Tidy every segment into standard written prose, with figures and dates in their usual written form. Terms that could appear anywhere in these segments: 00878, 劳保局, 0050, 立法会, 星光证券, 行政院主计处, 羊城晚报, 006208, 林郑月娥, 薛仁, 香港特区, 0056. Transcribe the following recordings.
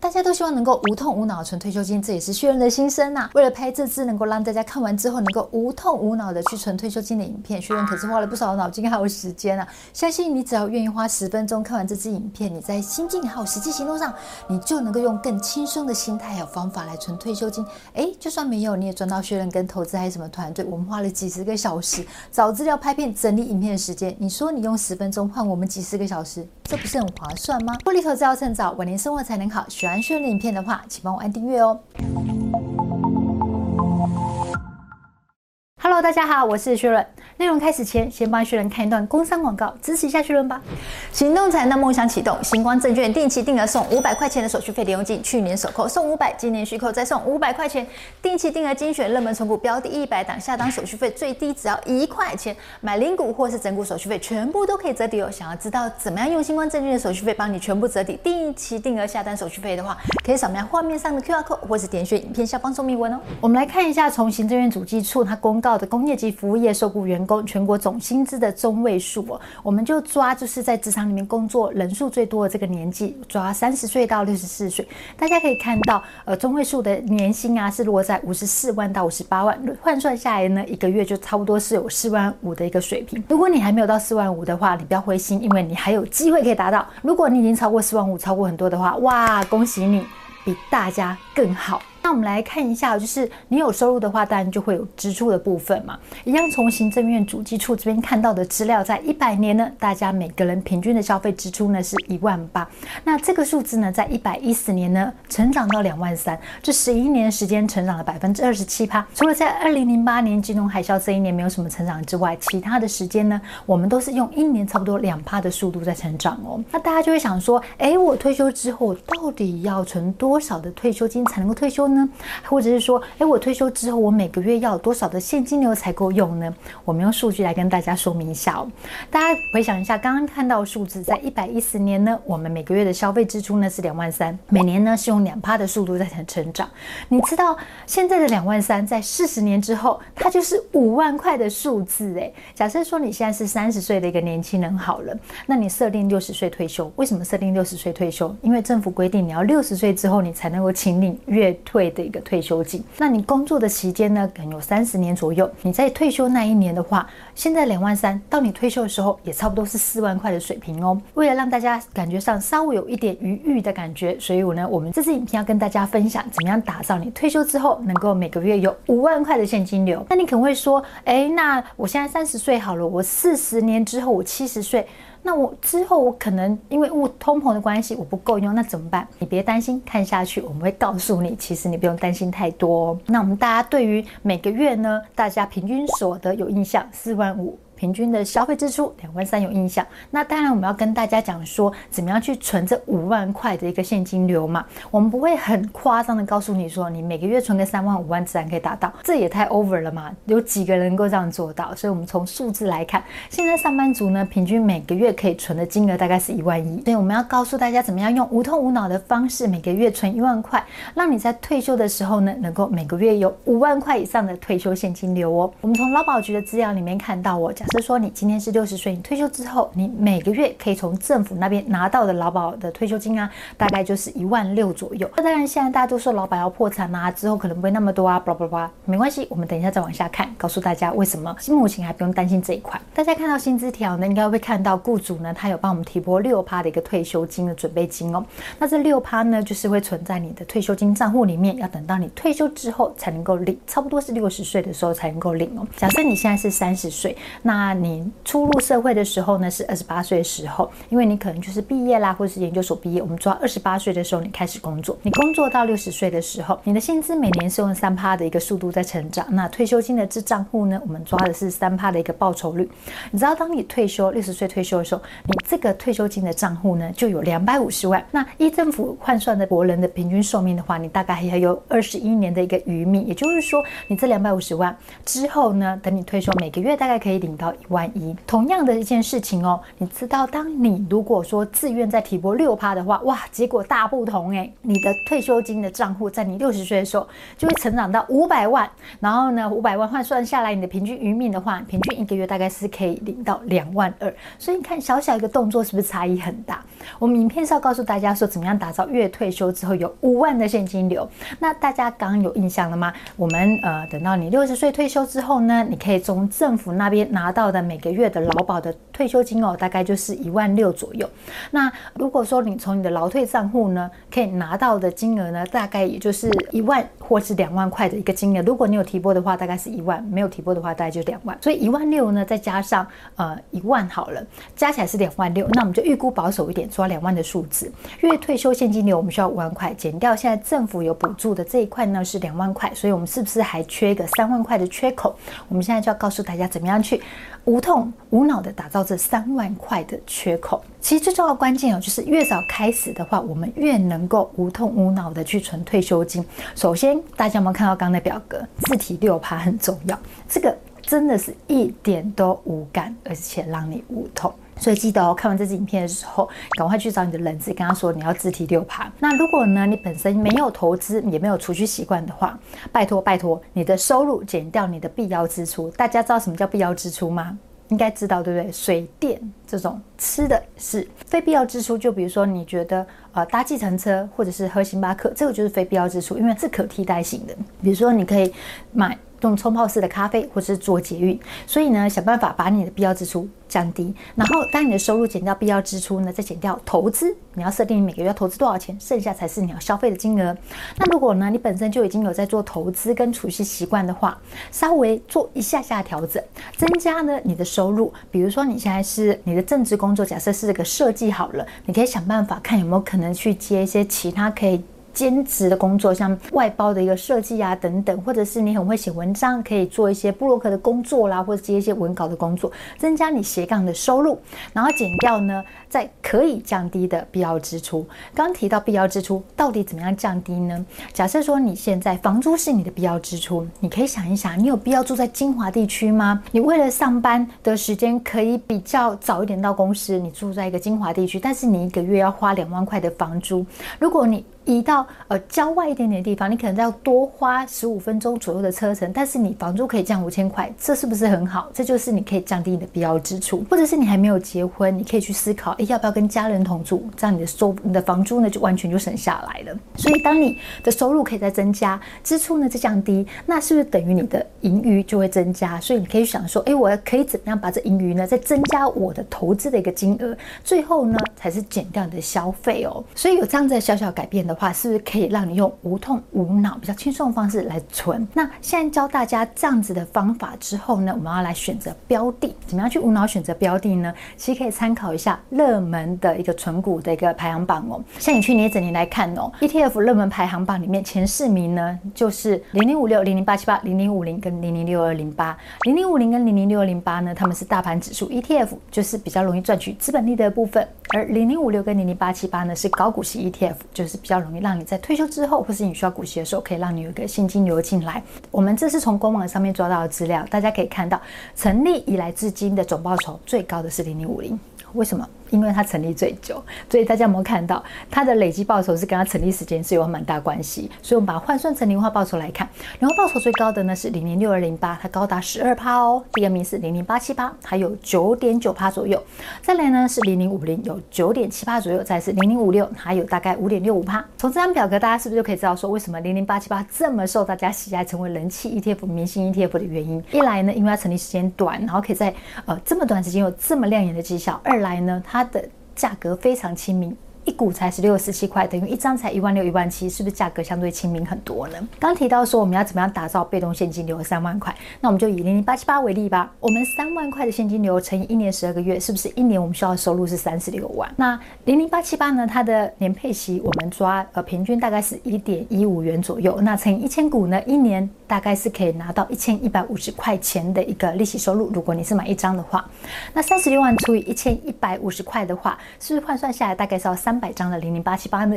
大家都希望能够无痛无脑存退休金，这也是学人的心声呐。为了拍这支能够让大家看完之后能够无痛无脑的去存退休金的影片，学人可是花了不少脑筋还有时间啊。相信你只要愿意花10分钟看完这支影片，你在心境还有实际行动上，你就能够用更轻松的心态还有方法来存退休金。就算没有，你也赚到学人跟投资还有什么团队，我们花了几十个小时找资料、拍片、整理影片的时间，你说你用10分钟换我们几十个小时，这不是很划算吗？获利投资要趁早，晚年生活才能好。喜欢学人的影片的话，请帮我按订阅哦。Hello， 大家好，我是学人。内容开始前，先帮学人看一段工商广告，支持一下学人吧。行动才能让梦想启动。星光证券定期定额送500块钱的手续费零佣金，去年首扣送500，今年续扣再送500块钱。定期定额精选热门存股标的100档，下档手续费最低只要1块钱，买零股或是整股手续费全部都可以折抵哦。想要知道怎么样用星光证券的手续费帮你全部折抵定期定额下单手续费的话，可以扫描画面上的 QR code， 或是点选影片下方说明文哦。我们来看一下，从行政院主计处它公告的工业及服务业受雇员工全国总薪资的中位数哦，我们就抓就是在职场里面工作人数最多的这个年纪，抓30岁到64岁。大家可以看到，中位数的年薪啊是落在54万到58万，换算下来呢，一个月就差不多是有4万5的一个水平。如果你还没有到4万5的话，你不要灰心，因为你还有机会可以达到。如果你已经超过4万5，超过很多的话，哇，恭喜你，比大家更好。那我们来看一下，就是你有收入的话，当然就会有支出的部分嘛。一样从行政院主计处这边看到的资料，在100年呢，大家每个人平均的消费支出呢是1万8。那这个数字呢，在110年呢，成长到2万3，这11年时间成长了27%。除了在2008年金融海啸这一年没有什么成长之外，其他的时间呢，我们都是用1年差不多2%的速度在成长哦。那大家就会想说，我退休之后到底要存多少的退休金才能够退休呢？或者是说，我退休之后，我每个月要有多少的现金流才够用呢？我们用数据来跟大家说明一下哦。大家回想一下，刚刚看到的数字，在110年呢，我们每个月的消费支出呢是2万3，每年呢是用2%的速度在成长。你知道现在的2万3，在40年之后，它就是5万块的数字哎。假设说你现在是30岁的一个年轻人好了，那你设定60岁退休，为什么设定60岁退休？因为政府规定你要60岁之后你才能够请领月退的一个退休金。那你工作的期间呢，可能有30年左右。你在退休那一年的话，现在2万3，到你退休的时候也差不多是4万块的水平哦。为了让大家感觉上稍微有一点余裕的感觉，所以我们这次影片要跟大家分享，怎么样打造你退休之后能够每个月有5万块的现金流。那你可能会说，那我现在30岁好了，我40年之后我70岁。那我之后我可能因为通膨的关系我不够用，那怎么办？你别担心，看下去我们会告诉你，其实你不用担心太多哦。那我们大家对于每个月呢，大家平均所得有印象4万5。平均的消费支出2万3有印象，那当然我们要跟大家讲说，怎么样去存这5万块的一个现金流嘛。我们不会很夸张的告诉你说，你每个月存个3万5万自然可以达到，这也太 over 了嘛，有几个人能够这样做到？所以我们从数字来看，现在上班族呢，平均每个月可以存的金额大概是1万1。所以我们要告诉大家，怎么样用无痛无脑的方式，每个月存1万块，让你在退休的时候呢，能够每个月有5万块以上的退休现金流哦。我们从劳保局的资料里面看到哦，假设说你今天是60岁，你退休之后，你每个月可以从政府那边拿到的劳保的退休金啊，大概就是1万6左右。那当然，现在大家都说劳保要破产啊，之后可能不会那么多啊，巴拉巴拉，没关系，我们等一下再往下看，告诉大家为什么目前还不用担心这一块。大家看到薪资条呢，应该会看到雇主呢，他有帮我们提拨6%的一个退休金的准备金哦。那这6%呢，就是会存在你的退休金账户里面，要等到你退休之后才能够领，差不多是60岁的时候才能够领哦。假设你现在是30岁，那你初入社会的时候呢，是28岁的时候，因为你可能就是毕业啦，或者是研究所毕业，我们抓28岁的时候你开始工作，你工作到60岁的时候，你的薪资每年是用3%的一个速度在成长。那退休金的支账户呢，我们抓的是3%的一个报酬率。你知道，当你退休60岁退休的时候，你这个退休金的账户呢就有250万。那依政府换算的国人的平均寿命的话，你大概还有21年的一个余命，也就是说，你这250万之后呢，等你退休，每个月大概可以领到到1万1。同样的一件事情哦，你知道，当你如果说自愿再提拨6%的话，哇，结果大不同哎！你的退休金的账户在你60岁的时候就会成长到500万，然后呢，500万换算下来，你的平均余命的话，平均一个月大概是可以领到2万2。所以你看，小小一个动作是不是差异很大？我们影片是要告诉大家说，怎么样打造月退休之后有5万的现金流。那大家刚刚有印象了吗？我们等到你60岁退休之后呢，你可以从政府那边拿到的每个月的劳保的退休金哦，大概就是1万6左右。那如果说你从你的劳退账户呢，可以拿到的金额呢，大概也就是1万或是2万块的一个金额。如果你有提拨的话，大概是1万；没有提拨的话，大概就2万。所以1万6呢，再加上1万好了，加起来是2万6。那我们就预估保守一点，抓2万的数字。月退休现金流我们需要5万块，减掉现在政府有补助的这一块呢是2万块，所以我们是不是还缺一个3万块的缺口？我们现在就要告诉大家怎么样去无痛无脑的打造这3万块的缺口。其实最重要的关键哦，就是越早开始的话，我们越能够无痛无脑的去存退休金。首先，大家有没有看到刚刚的表格？自提6%很重要，这个真的是一点都无感，而且让你无痛。所以记得哦，看完这支影片的时候，赶快去找你的人资，跟他说你要自提6%。那如果呢，你本身没有投资，也没有储蓄习惯的话，拜托拜托，你的收入减掉你的必要支出。大家知道什么叫必要支出吗？应该知道对不对？水电这种吃的是非必要支出，就比如说你觉得搭计程车或者是喝星巴克，这个就是非必要支出，因为是可替代性的。比如说你可以买用冲泡式的咖啡，或者是做捷运，所以呢，想办法把你的必要支出降低，然后当你的收入减掉必要支出呢，再减掉投资，你要设定你每个月要投资多少钱，剩下才是你要消费的金额。那如果呢，你本身就已经有在做投资跟储蓄习惯的话，稍微做一下下调整，增加呢你的收入。比如说你现在是你的正职工作，假设是这个设计好了，你可以想办法看有没有可能去接一些其他可以兼职的工作，像外包的一个设计啊等等，或者是你很会写文章，可以做一些部落客的工作啦，或者接一些文稿的工作，增加你斜杠的收入，然后减掉呢在可以降低的必要支出。刚刚提到必要支出到底怎么样降低呢？假设说你现在房租是你的必要支出，你可以想一想，你有必要住在金华地区吗？你为了上班的时间可以比较早一点到公司，你住在一个金华地区，但是你一个月要花2万块的房租。如果你移到郊外一点点的地方，你可能要多花15分钟左右的车程，但是你房租可以降5000块，这是不是很好？这就是你可以降低你的必要支出。或者是你还没有结婚，你可以去思考，要不要跟家人同住，这样你的房租呢就完全就省下来了。所以当你的收入可以再增加，支出呢再降低，那是不是等于你的盈余就会增加？所以你可以想说，我可以怎么样把这盈余呢再增加我的投资的一个金额，最后呢才是减掉你的消费哦。所以有这样子的小小改变的话，是不是可以让你用无痛无脑比较轻松的方式来存？那现在教大家这样子的方法之后呢，我们要来选择标的，怎么样去无脑选择标的呢？其实可以参考一下热门的一个存股的一个排行榜哦。像你去年一整年来看哦 ，ETF 热门排行榜里面前4名呢，就是0056、00878、0050跟006208。0050跟006208呢，他们是大盘指数 ETF， 就是比较容易赚取资本利得的部分；而0056跟00878呢是高股息 ETF， 就是比较容易让你在退休之后，或是你需要股息的时候，可以让你有一个现金流进来。我们这是从官网上面抓到的资料，大家可以看到，成立以来至今的总报酬最高的是0050，为什么？因为它成立最久，所以大家有没有看到它的累积报酬是跟它成立时间是有蛮大关系。所以我们把它换算成年化报酬来看，年化报酬最高的呢是006208，它高达12%哦。第二名是000878，还有9.9%左右。再来呢是0050，有9.7%左右。再来是0056，还有大概5.65%。从这张表格，大家是不是就可以知道说，为什么00878这么受大家喜爱，成为人气 ETF、明星 ETF 的原因？一来呢，因为它成立时间短，然后可以在这么短时间有这么亮眼的绩效；二来呢，它的价格非常亲民，一股才16、17块，等于一张才1万6、1万7，是不是价格相对亲民很多呢？刚提到说我们要怎么样打造被动现金流3万块，那我们就以00878为例吧。我们3万块的现金流乘以1年12个月，是不是一年我们需要收入是36万？那00878呢，它的年配息我们抓平均大概是1.15元左右，那乘以1000股呢，一年大概是可以拿到1150块钱的一个利息收入。如果你是买一张的话，那36万除以1150块的话，是不是换算下来大概是要300张的00878呢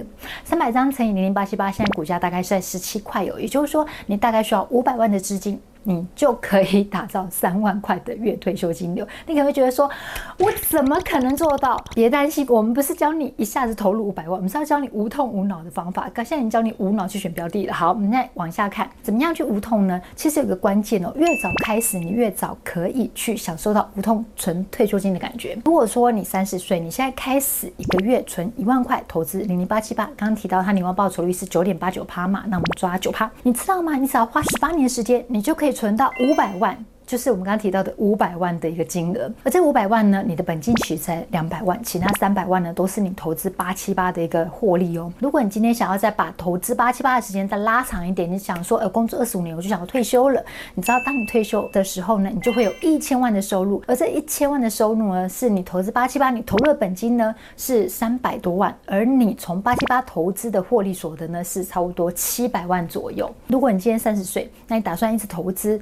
？300张乘以00878，现在股价大概是在17块有，也就是说你大概需要500万的资金你就可以打造3万块的月退休金流。你可能会觉得说，我怎么可能做到？别担心，我们不是教你一下子投入500万，我们是要教你无痛无脑的方法。现在已经教你无脑去选标的了。好，我们再往下看，怎么样去无痛呢？其实有个关键哦，越早开始，你越早可以去享受到无痛存退休金的感觉。如果说你30岁，你现在开始一个月存1万块投资00878，刚刚提到它年化报酬率是9.89%嘛，那我们抓9%，你知道吗？你只要花18年的时间，你就可以存到500万，就是我们刚刚提到的500万的一个金额。而这500万呢，你的本金其实才200万，其他300万呢都是你投资878的一个获利哦。如果你今天想要再把投资878的时间再拉长一点，你想说工作25年我就想要退休了，你知道当你退休的时候呢，你就会有1000万的收入，而这1000万的收入呢，是你投资878你投入的本金呢是300多万，而你从878投资的获利所得呢是差不多700万左右。如果你今天30岁，那你打算一直投资，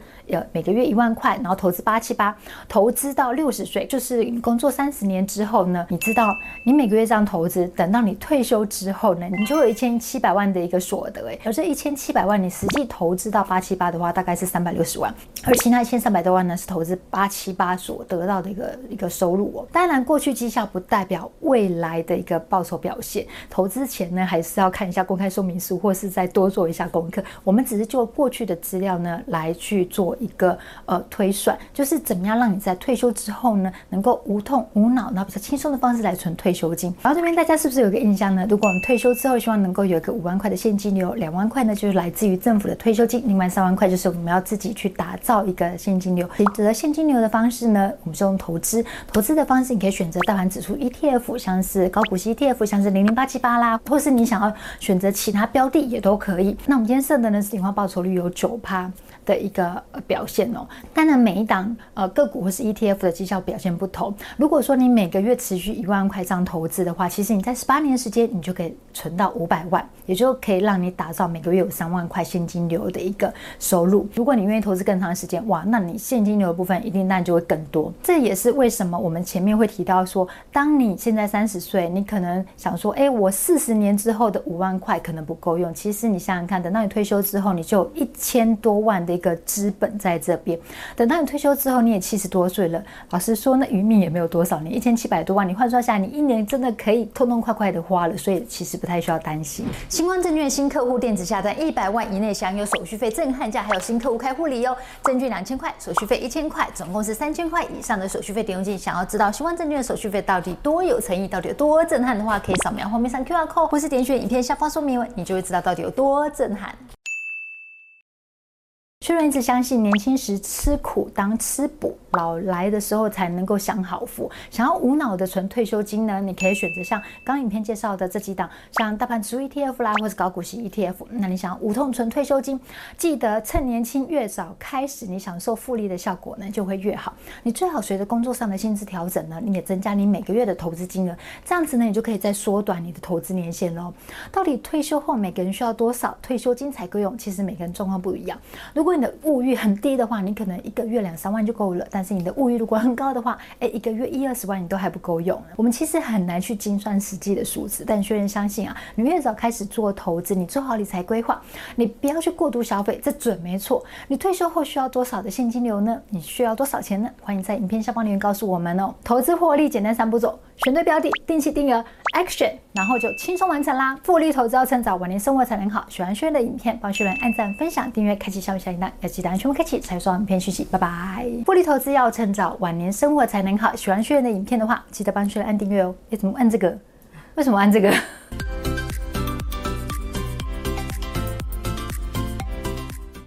每个月1万块。然后投资878，投资到60岁，就是你工作30年之后呢，你知道你每个月这样投资，等到你退休之后呢，你就有1700万的一个所得。而这1700万你实际投资到878的话，大概是360万，而其他1300多万呢是投资878所得到的一个收入哦。当然，过去绩效不代表未来的一个报酬表现，投资前呢还是要看一下公开说明书，或是再多做一下功课。我们只是就过去的资料呢来去做一个推算，就是怎么样让你在退休之后呢，能够无痛无脑，然后比较轻松的方式来存退休金。然后这边大家是不是有一个印象呢？如果我们退休之后，希望能够有一个5万块的现金流，2万块呢就是来自于政府的退休金，另外3万块就是我们要自己去打造一个现金流。选择现金流的方式呢，我们是用投资的方式，你可以选择大盘指数 ETF， 像是高股息 ETF， 像是00878啦，或是你想要选择其他标的也都可以。那我们今天设的呢是年化报酬率有9%的一个表现哦。当然，每一档个股或是 ETF 的绩效表现不同。如果说你每个月持续1万块这样投资的话，其实你在18年时间，你就可以存到500万，也就可以让你打造每个月有3万块现金流的一个收入。如果你愿意投资更长时间，哇，那你现金流的部分一定当然就会更多。这也是为什么我们前面会提到说，当你现在30岁，你可能想说，我40年之后的5万块可能不够用。其实你想想看，等到你退休之后，你就有1000多万的一个资本在这边。等到你退休之后，你也70多岁了，老实说，那余命也没有多少年，1700多万，你换算下来，你1年真的可以痛痛快快的花了，所以其实不太需要担心。星光证券新客户电子下单100万以内享有手续费震撼价，还有新客户开户礼哦，证券2000块，手续费1000块，总共是3000块以上的手续费抵用金。想要知道星光证券手续费到底多有诚意，到底有多震撼的话，可以扫描画面上 QR code， 或是点选影片下方说明文，你就会知道到底有多震撼。薛仁一直相信，年轻时吃苦当吃补，老来的时候才能够享好福。想要无脑的存退休金呢，你可以选择像刚影片介绍的这几档，像大盘指数 ETF 啦，或是高股息 ETF。那你想要无痛存退休金，记得趁年轻越早开始，你享受复利的效果呢就会越好。你最好随着工作上的薪资调整呢，你也增加你每个月的投资金额，这样子呢，你就可以再缩短你的投资年限喽。到底退休后每个人需要多少退休金才够用？其实每个人状况不一样。如果你的物欲很低的话，你可能一个月2-3万就够了。但是你的物欲如果很高的话，一个月10-20万你都还不够用。我们其实很难去精算实际的数字，但薛仁相信啊，你越早开始做投资，你做好理财规划，你不要去过度消费，这准没错。你退休后需要多少的现金流呢？你需要多少钱呢？欢迎在影片下方留言告诉我们哦。投资获利简单3步骤：选对标的、定期定额、Action， 然后就轻松完成啦。复利投资要趁早，晚年生活才能好。喜欢薛仁的影片，帮薛仁按赞、分享、订阅、开启小铃铛。要记得全部开启，才收到影片讯息。拜拜！复利投资要趁早，晚年生活才能好。喜欢薛仁的影片的话，记得帮薛仁按订阅哦。怎么按这个？为什么按这个？